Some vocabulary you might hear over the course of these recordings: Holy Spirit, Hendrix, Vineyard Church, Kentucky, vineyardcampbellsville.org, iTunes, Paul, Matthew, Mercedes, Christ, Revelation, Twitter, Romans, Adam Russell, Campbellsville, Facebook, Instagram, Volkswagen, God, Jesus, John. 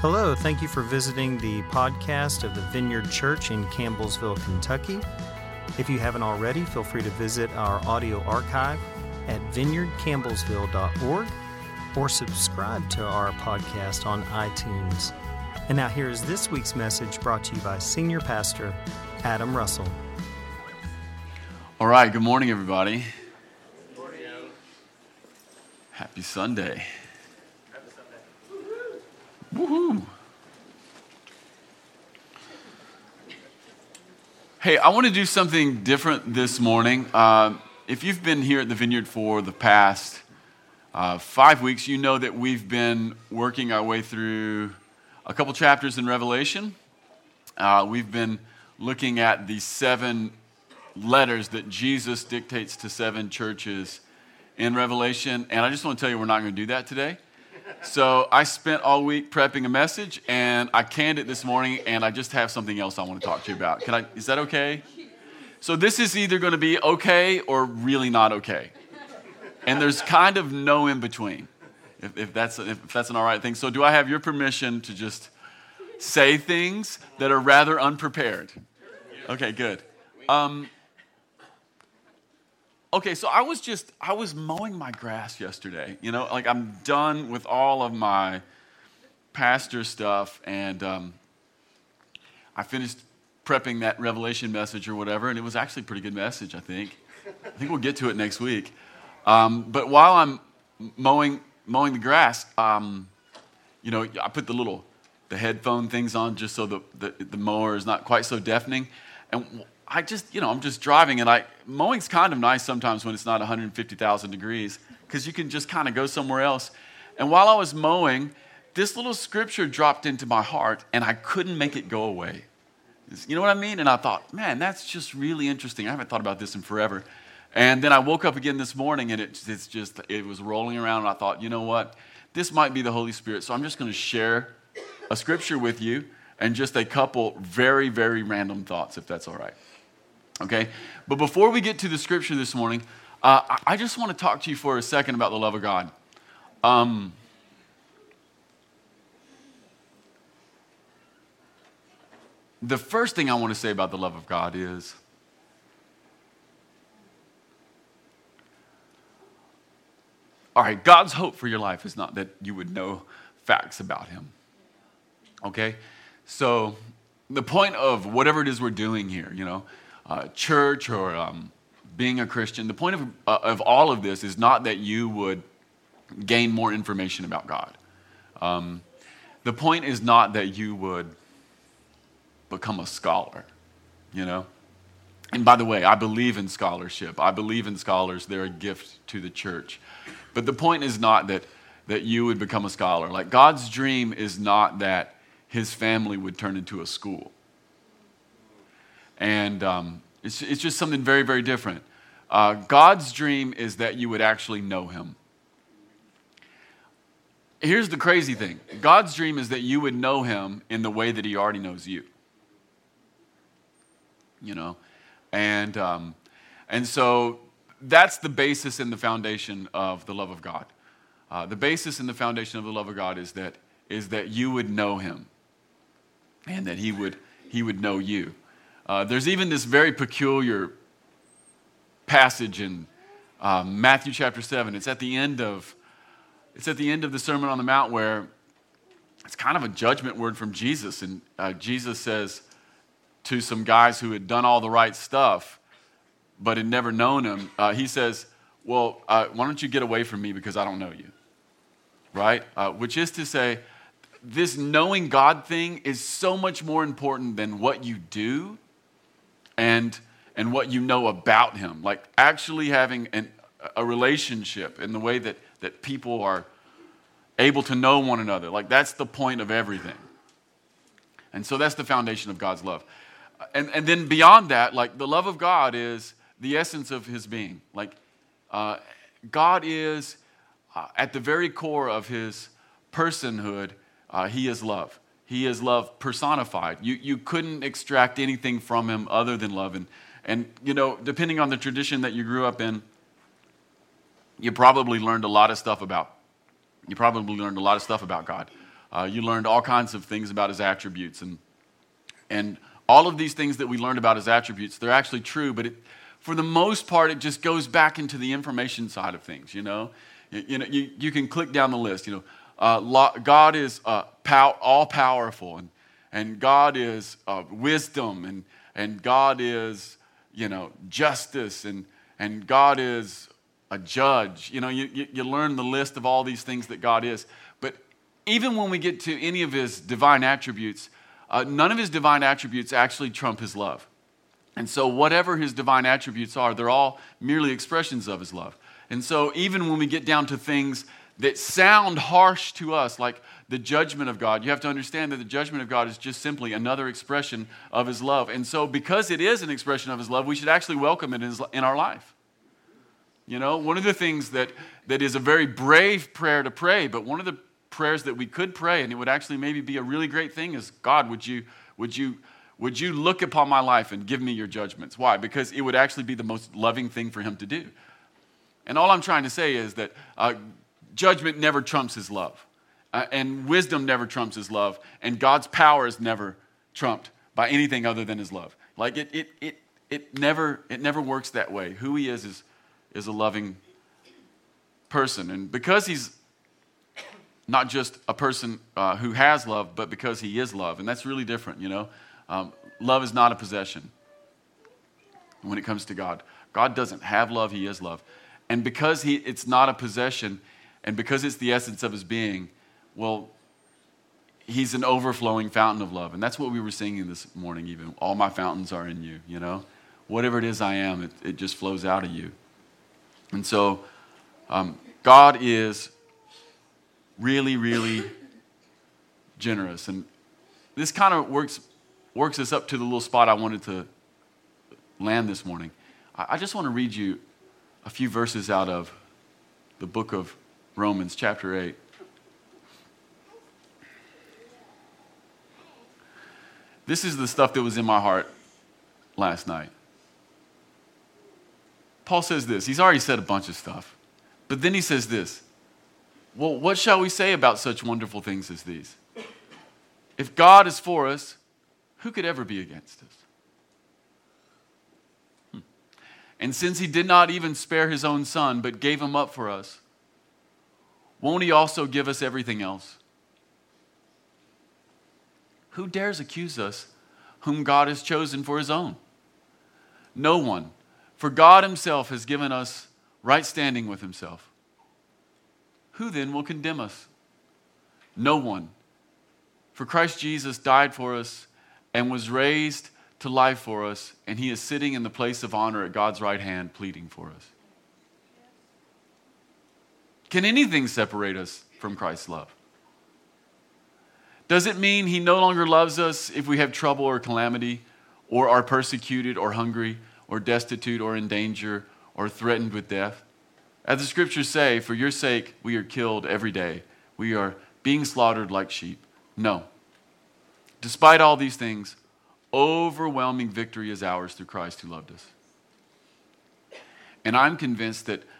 Hello, thank you for visiting the podcast of the Vineyard Church in Campbellsville, Kentucky. If you haven't already, feel free to visit our audio archive at vineyardcampbellsville.org or subscribe to our podcast on iTunes. And now here is this week's message brought to you by Senior Pastor Adam Russell. All right, good morning, everybody. Good morning. Happy Sunday. Woohoo! Hey, I want to do something different this morning. If you've been here at the Vineyard for the past 5 weeks, you know that we've been working our way through a couple chapters in Revelation. We've been looking at the 7 letters that Jesus dictates to 7 churches in Revelation, and I just want to tell you we're not going to do that today. So I spent all week prepping a message, and I canned it this morning, and I just have something else I want to talk to you about. Is that okay? So this is either going to be okay or really not okay. And there's kind of no in between, if that's an all right thing. So do I have your permission to just say things that are rather unprepared? Okay, good. Okay, so I was mowing my grass yesterday, like I'm done with all of my pastor stuff, and I finished prepping that Revelation message or whatever, and it was actually a pretty good message, I think. I think we'll get to it next week. But while I'm mowing the grass, I put the headphone things on just so the mower is not quite so deafening, and I just, I'm just driving, and mowing's kind of nice sometimes when it's not 150,000 degrees, because you can just kind of go somewhere else. And while I was mowing, this little scripture dropped into my heart, and I couldn't make it go away. You know what I mean? And I thought, man, that's just really interesting. I haven't thought about this in forever. And then I woke up again this morning, and it was rolling around, and I thought, you know what? This might be the Holy Spirit, so I'm just going to share a scripture with you and just a couple very, very random thoughts, if that's all right. Okay, but before we get to the scripture this morning, I just want to talk to you for a second about the love of God. The first thing I want to say about the love of God is God's hope for your life is not that you would know facts about him. Okay, so the point of whatever it is we're doing here, church or being a Christian, the point of all of this is not that you would gain more information about God. The point is not that you would become a scholar, And by the way, I believe in scholarship. I believe in scholars. They're a gift to the church. But the point is not that you would become a scholar. Like, God's dream is not that his family would turn into a school. And it's just something very, very different. God's dream is that you would actually know him. Here's the crazy thing. God's dream is that you would know him in the way that he already knows you. And so that's the basis and the foundation of the love of God. The basis and the foundation of the love of God is that you would know him and that he would know you. There's even this very peculiar passage in Matthew chapter 7. It's at the end of the Sermon on the Mount, where it's kind of a judgment word from Jesus, and Jesus says to some guys who had done all the right stuff but had never known him, he says, "Well, why don't you get away from me, because I don't know you?" Right? Which is to say, this knowing God thing is so much more important than what you do and what you know about him, like actually having a relationship in the way that people are able to know one another. Like, that's the point of everything. And so that's the foundation of God's love. And then beyond that, like, the love of God is the essence of his being. Like, God is at the very core of his personhood, he is love. He is love personified. You couldn't extract anything from him other than love. And depending on the tradition that you grew up in, you probably learned a lot of stuff about God. You learned all kinds of things about his attributes. And all of these things that we learned about his attributes, they're actually true, but for the most part, it just goes back into the information side of things, you know? You can click down the list, you know. God is all-powerful, and God is wisdom, and God is, you know, justice, and God is a judge. You know, you learn the list of all these things that God is. But even when we get to any of his divine attributes, none of his divine attributes actually trump his love. And so whatever his divine attributes are, they're all merely expressions of his love. And so even when we get down to things that sound harsh to us, like the judgment of God, you have to understand that the judgment of God is just simply another expression of his love. And so because it is an expression of his love, we should actually welcome it in our life. You know, one of the things that is a very brave prayer to pray, but one of the prayers that we could pray, and it would actually maybe be a really great thing, is, God, would you look upon my life and give me your judgments? Why? Because it would actually be the most loving thing for him to do. And all I'm trying to say is that judgment never trumps his love, and wisdom never trumps his love, and God's power is never trumped by anything other than his love. Like it never works that way. Who he is a loving person, and because he's not just a person who has love, but because he is love, and that's really different, you know. Love is not a possession when it comes to God. God doesn't have love, he is love. And because it's not a possession, and because it's the essence of his being, well, he's an overflowing fountain of love. And that's what we were singing this morning even. All my fountains are in you, you know. Whatever it is I am, it just flows out of you. And so God is really, really generous. And this kind of works us up to the little spot I wanted to land this morning. I just want to read you a few verses out of the book of Romans, chapter 8. This is the stuff that was in my heart last night. Paul says this. He's already said a bunch of stuff. But then he says this. Well, what shall we say about such wonderful things as these? If God is for us, who could ever be against us? And since he did not even spare his own son, but gave him up for us, won't he also give us everything else? Who dares accuse us whom God has chosen for his own? No one. For God himself has given us right standing with himself. Who then will condemn us? No one. For Christ Jesus died for us and was raised to life for us, and he is sitting in the place of honor at God's right hand pleading for us. Can anything separate us from Christ's love? Does it mean he no longer loves us if we have trouble or calamity, or are persecuted or hungry, or destitute or in danger, or threatened with death? As the scriptures say, for your sake we are killed every day. We are being slaughtered like sheep. No. Despite all these things, overwhelming victory is ours through Christ who loved us. And I'm convinced that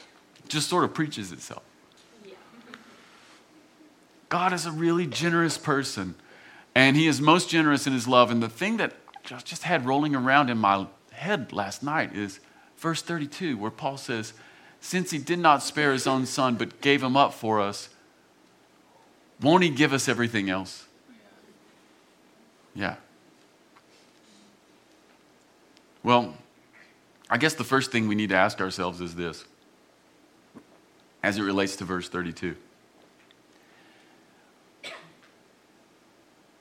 It just sort of preaches itself. God is a really generous person, and he is most generous in his love. And the thing that I just had rolling around in my head last night is verse 32, where Paul says, since he did not spare his own son, but gave him up for us, won't he give us everything else? Yeah. Well, I guess the first thing we need to ask ourselves is this, as it relates to verse 32.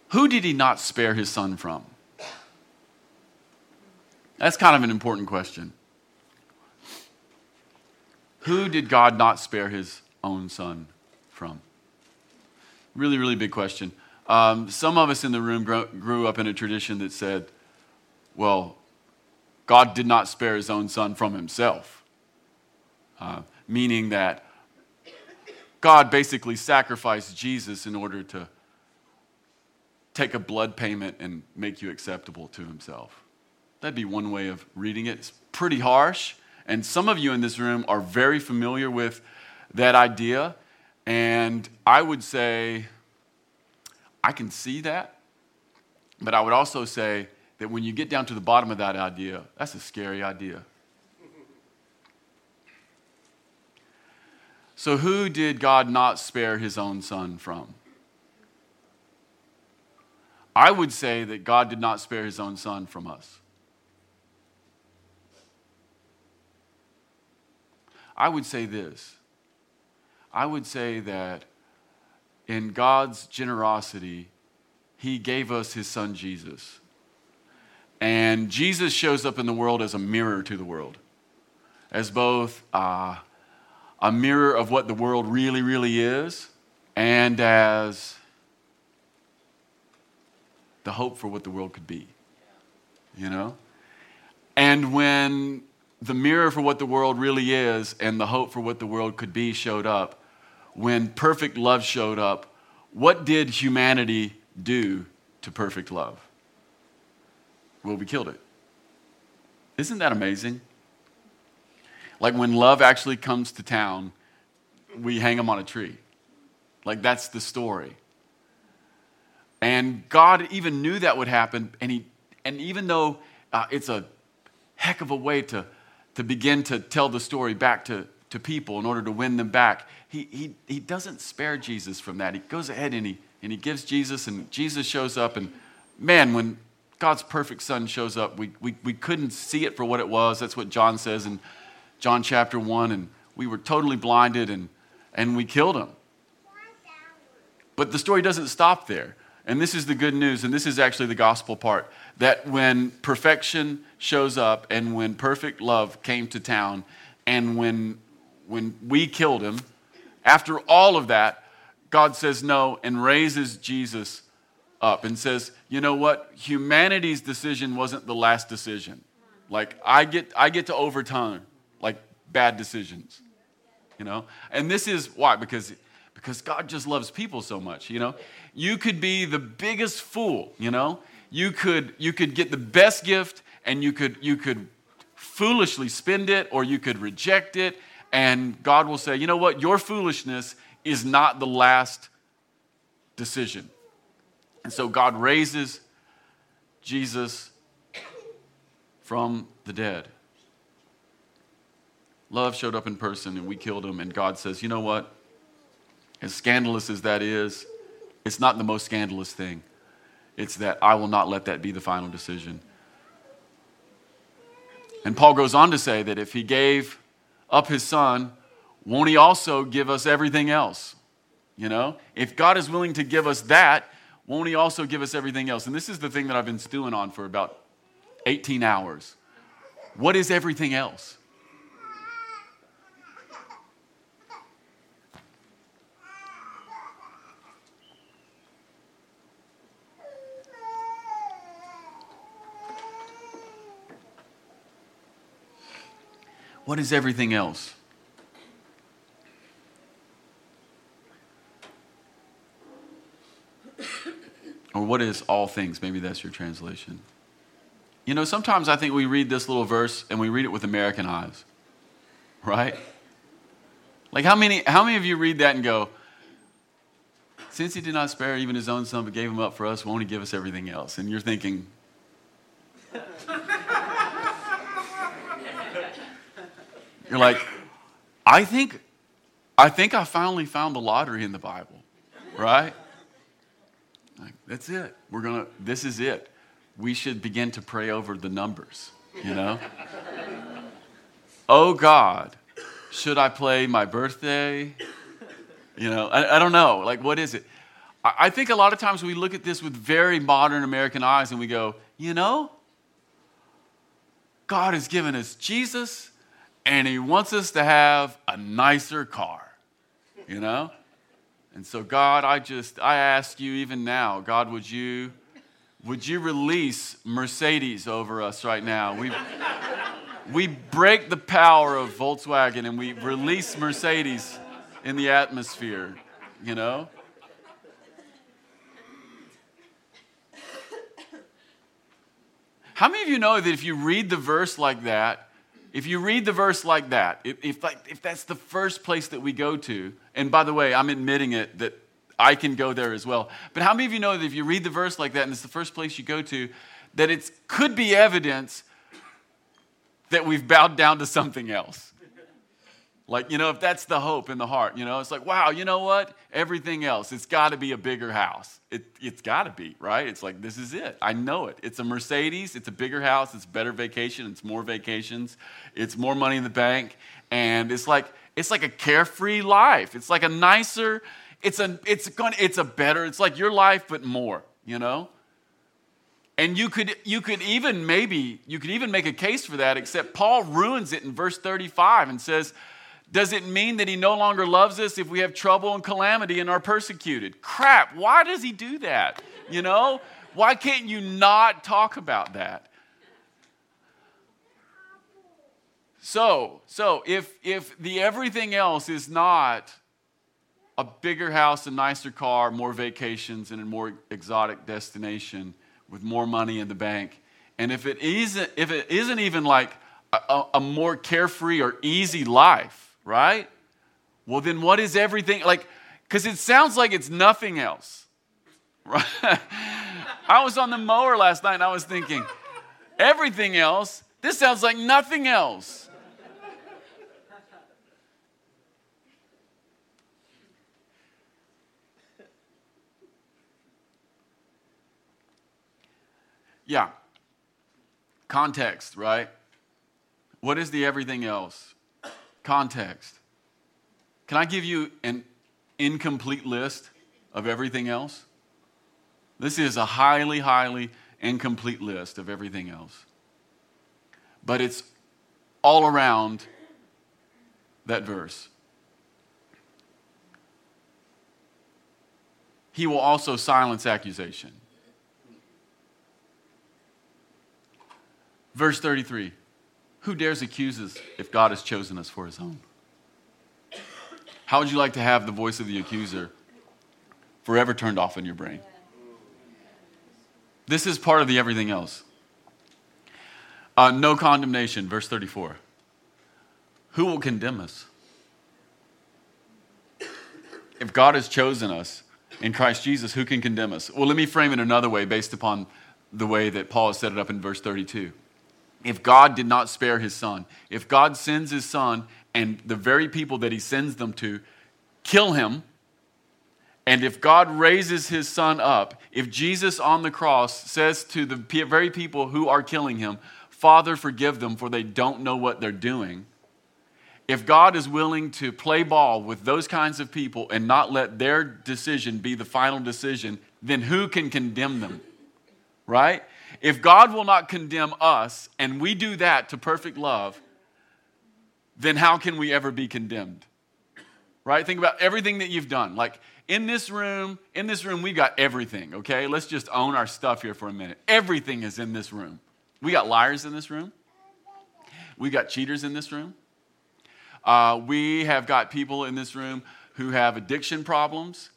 Who did he not spare his son from? That's kind of an important question. Who did God not spare his own son from? Really, really big question. Some of us in the room grew up in a tradition that said, well, God did not spare his own son from himself, meaning that God basically sacrificed Jesus in order to take a blood payment and make you acceptable to himself. That'd be one way of reading it. It's pretty harsh. And some of you in this room are very familiar with that idea. And I would say, I can see that. But I would also say that when you get down to the bottom of that idea, that's a scary idea. So who did God not spare his own son from? I would say that God did not spare his own son from us. I would say this. I would say that in God's generosity, he gave us his son Jesus. And Jesus shows up in the world as a mirror to the world, as both a mirror of what the world really, really is, and as the hope for what the world could be, you know? And when the mirror for what the world really is and the hope for what the world could be showed up, when perfect love showed up, what did humanity do to perfect love? Well, we killed it. Isn't that amazing? Like when love actually comes to town, we hang them on a tree. Like that's the story. And God even knew that would happen, and even though it's a heck of a way to begin to tell the story back to people in order to win them back, he doesn't spare Jesus from that. He goes ahead and he gives Jesus, and Jesus shows up, and man, when God's perfect son shows up, we couldn't see it for what it was. That's what John says in John chapter 1, and we were totally blinded, and we killed him. But the story doesn't stop there. And this is the good news, and this is actually the gospel part, that when perfection shows up and when perfect love came to town and when we killed him, after all of that, God says no and raises Jesus up and says, you know what? Humanity's decision wasn't the last decision. Like, I get to overturn, like, bad decisions, you know? And this is why, because God just loves people so much, you know? You could be the biggest fool, you know? You could get the best gift, and you could foolishly spend it, or you could reject it, and God will say, you know what? Your foolishness is not the last decision. And so God raises Jesus from the dead. Love showed up in person, and we killed him, and God says, you know what? As scandalous as that is, it's not the most scandalous thing. It's that I will not let that be the final decision. And Paul goes on to say that if he gave up his son, won't he also give us everything else? You know, if God is willing to give us that, won't he also give us everything else? And this is the thing that I've been stewing on for about 18 hours. What is everything else? What is everything else? Or what is all things? Maybe that's your translation. You know, sometimes I think we read this little verse and we read it with American eyes, right? Like how many of you read that and go, since he did not spare even his own son but gave him up for us, won't he give us everything else? And you're thinking, you're like, I think I finally found the lottery in the Bible, right? Like, that's it. This is it. We should begin to pray over the numbers, you know? Oh God, should I play my birthday? You know, I don't know. Like, what is it? I think a lot of times we look at this with very modern American eyes and we go, you know, God has given us Jesus. And he wants us to have a nicer car, you know? And so, God, I ask you even now, God, would you release Mercedes over us right now? We break the power of Volkswagen and we release Mercedes in the atmosphere, you know? How many of you know that if you read the verse like that, if that's the first place that we go to, and by the way, I'm admitting it that I can go there as well, but how many of you know that if you read the verse like that and it's the first place you go to, that it could be evidence that we've bowed down to something else? Like, you know, if that's the hope in the heart, you know, it's like, wow, you know what? Everything else, it's got to be a bigger house. It's got to be, right? It's like, this is it. I know it. It's a Mercedes. It's a bigger house. It's better vacation. It's more vacations. It's more money in the bank. And it's like a carefree life. It's like a nicer, it's like your life, but more, you know? And you could even make a case for that, except Paul ruins it in verse 35 and says, does it mean that he no longer loves us if we have trouble and calamity and are persecuted? Crap, why does he do that? You know, why can't you not talk about that? So if the everything else is not a bigger house, a nicer car, more vacations, and a more exotic destination with more money in the bank, and if it isn't even like a more carefree or easy life, right? Well, then what is everything? Like, because it sounds like it's nothing else, right? I was on the mower last night and I was thinking, everything else, this sounds like nothing else. Yeah. Context, right? What is the everything else? Context. Can I give you an incomplete list of everything else? This is a highly, highly incomplete list of everything else. But it's all around that verse. He will also silence accusation. Verse 33. Who dares accuse us if God has chosen us for his own? How would you like to have the voice of the accuser forever turned off in your brain? This is part of the everything else. No condemnation, verse 34. Who will condemn us? If God has chosen us in Christ Jesus, who can condemn us? Well, let me frame it another way based upon the way that Paul has set it up in verse 32. If God did not spare his son, if God sends his son and the very people that he sends them to kill him, and if God raises his son up, if Jesus on the cross says to the very people who are killing him, Father, forgive them, for they don't know what they're doing. If God is willing to play ball with those kinds of people and not let their decision be the final decision, then who can condemn them? Right? If God will not condemn us, and we do that to perfect love, then how can we ever be condemned? Right? Think about everything that you've done. Like, in this room, we've got everything, okay? Let's just own our stuff here for a minute. Everything is in this room. We got liars in this room. We got cheaters in this room. We have got people in this room who have addiction problems.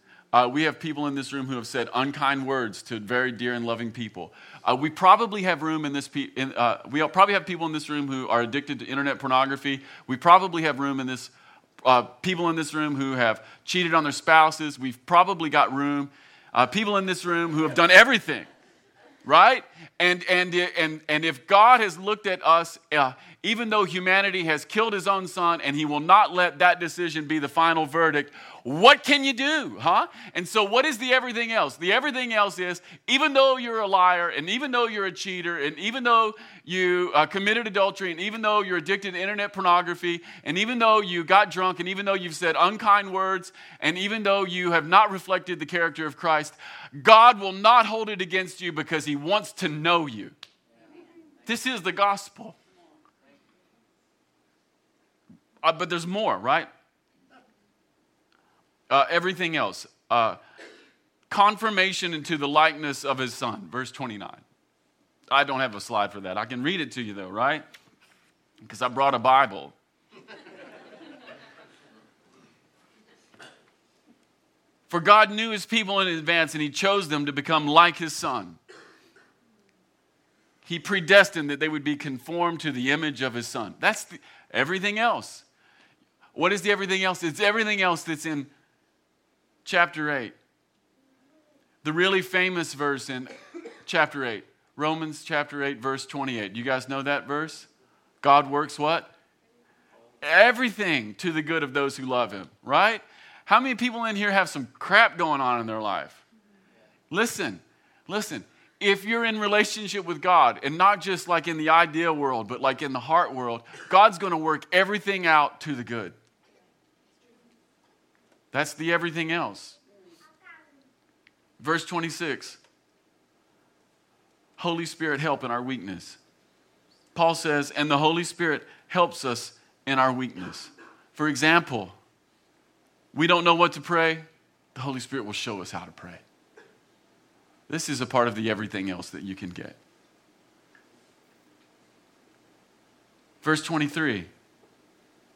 We have people in this room who have said unkind words to very dear and loving people. We probably have people in this room who are addicted to internet pornography. We probably have people in this room who have cheated on their spouses. We've probably got people in this room who have done everything, right? And if God has looked at us, even though humanity has killed his own son, and he will not let that decision be the final verdict, what can you do, huh? And so what is the everything else? The everything else is, even though you're a liar, and even though you're a cheater, and even though you committed adultery, and even though you're addicted to internet pornography, and even though you got drunk, and even though you've said unkind words, and even though you have not reflected the character of Christ, God will not hold it against you because he wants to know you. This is the gospel. But there's more, right? everything else. Confirmation into the likeness of his son, verse 29. I don't have a slide for that. I can read it to you though, right? Because I brought a Bible. For God knew his people in advance, and he chose them to become like his son. He predestined that they would be conformed to the image of his son. That's everything else. What is the everything else? It's everything else that's in chapter 8. The really famous verse in chapter 8. Romans chapter 8, verse 28. You guys know that verse? God works what? Everything to the good of those who love him, right? How many people in here have some crap going on in their life? Listen. If you're in relationship with God, and not just like in the idea world, but like in the heart world, God's going to work everything out to the good. That's the everything else. Verse 26. Holy Spirit help in our weakness. Paul says, and the Holy Spirit helps us in our weakness. For example, we don't know what to pray. The Holy Spirit will show us how to pray. This is a part of the everything else that you can get. Verse 23,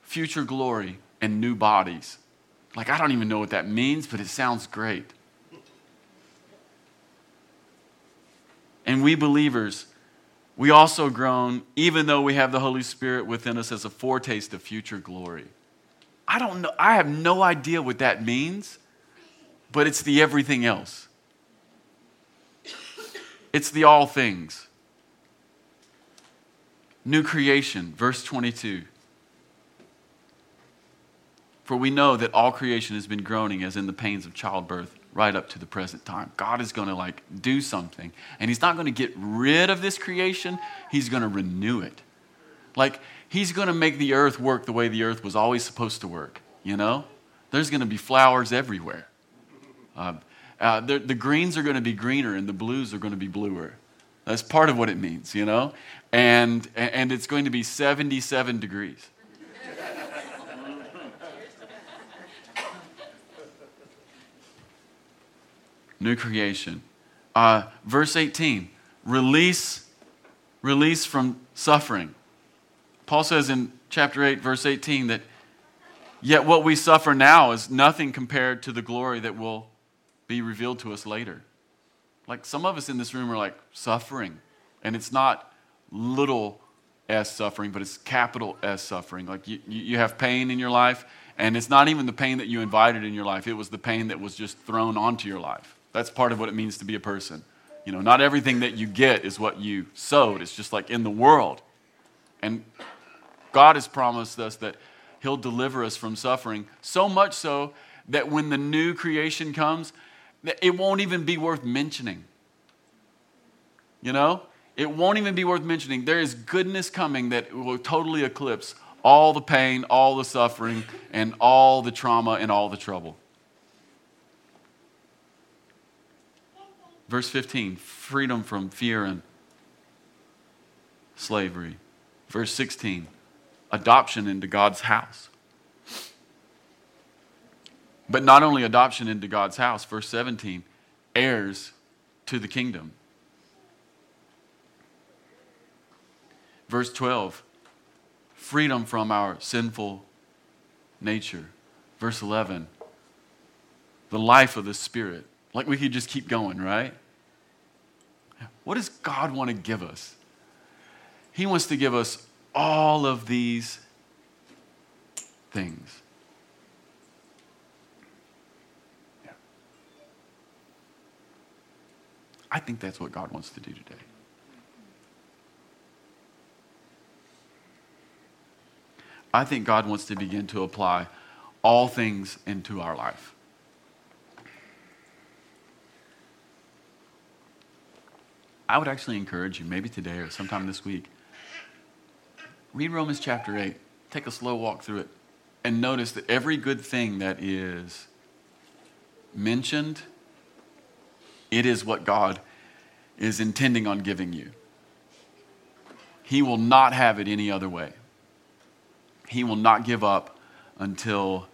future glory and new bodies. Like, I don't even know what that means, but it sounds great. And we believers, we also groan, even though we have the Holy Spirit within us as a foretaste of future glory. I don't know. I have no idea what that means, but it's the everything else. It's the all things. New creation, verse 22. For we know that all creation has been groaning as in the pains of childbirth right up to the present time. God is going to do something. And he's not going to get rid of this creation. He's going to renew it. He's going to make the earth work the way the earth was always supposed to work. You know? There's going to be flowers everywhere. The greens are going to be greener and the blues are going to be bluer. That's part of what it means, you know? And it's going to be 77 degrees. New creation. Verse 18, release from suffering. Paul says in chapter 8, verse 18, that yet what we suffer now is nothing compared to the glory that will be revealed to us later. Some of us in this room are suffering. And it's not little S suffering, but it's capital S suffering. You have pain in your life, and it's not even the pain that you invited in your life. It was the pain that was just thrown onto your life. That's part of what it means to be a person. You know, not everything that you get is what you sowed. It's just in the world. And God has promised us that he'll deliver us from suffering, so much so that when the new creation comes, it won't even be worth mentioning. You know? It won't even be worth mentioning. There is goodness coming that will totally eclipse all the pain, all the suffering, and all the trauma and all the trouble. Verse 15, freedom from fear and slavery. Verse 16, adoption into God's house. But not only adoption into God's house, verse 17, heirs to the kingdom. Verse 12, freedom from our sinful nature. Verse 11, the life of the Spirit. We could just keep going, right? What does God want to give us? He wants to give us all of these things. I think that's what God wants to do today. I think God wants to begin to apply all things into our life. I would actually encourage you, maybe today or sometime this week, read Romans chapter 8, take a slow walk through it, and notice that every good thing that is mentioned, it is what God is intending on giving you. He will not have it any other way. He will not give up until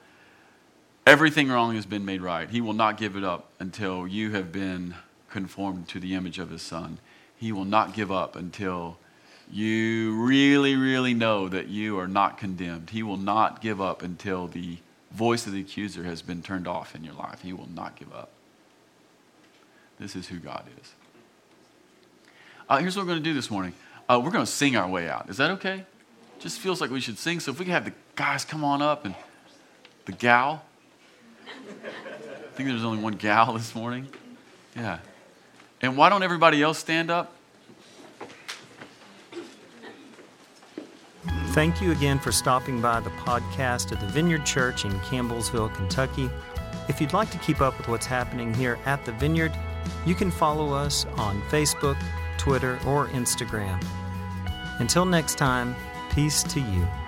Everything wrong has been made right. He will not give it up until you have been conformed to the image of his son. He will not give up until you really, really know that you are not condemned. He will not give up until the voice of the accuser has been turned off in your life. He will not give up. This is who God is. Here's what we're going to do this morning. We're going to sing our way out. Is that okay? Just feels like we should sing. So if we could have the guys come on up and the gal. I think there's only one gal this morning. Yeah. And why don't everybody else stand up? Thank you again for stopping by the podcast of the Vineyard Church in Campbellsville, Kentucky. If you'd like to keep up with what's happening here at the Vineyard, you can follow us on Facebook, Twitter, or Instagram. Until next time, peace to you.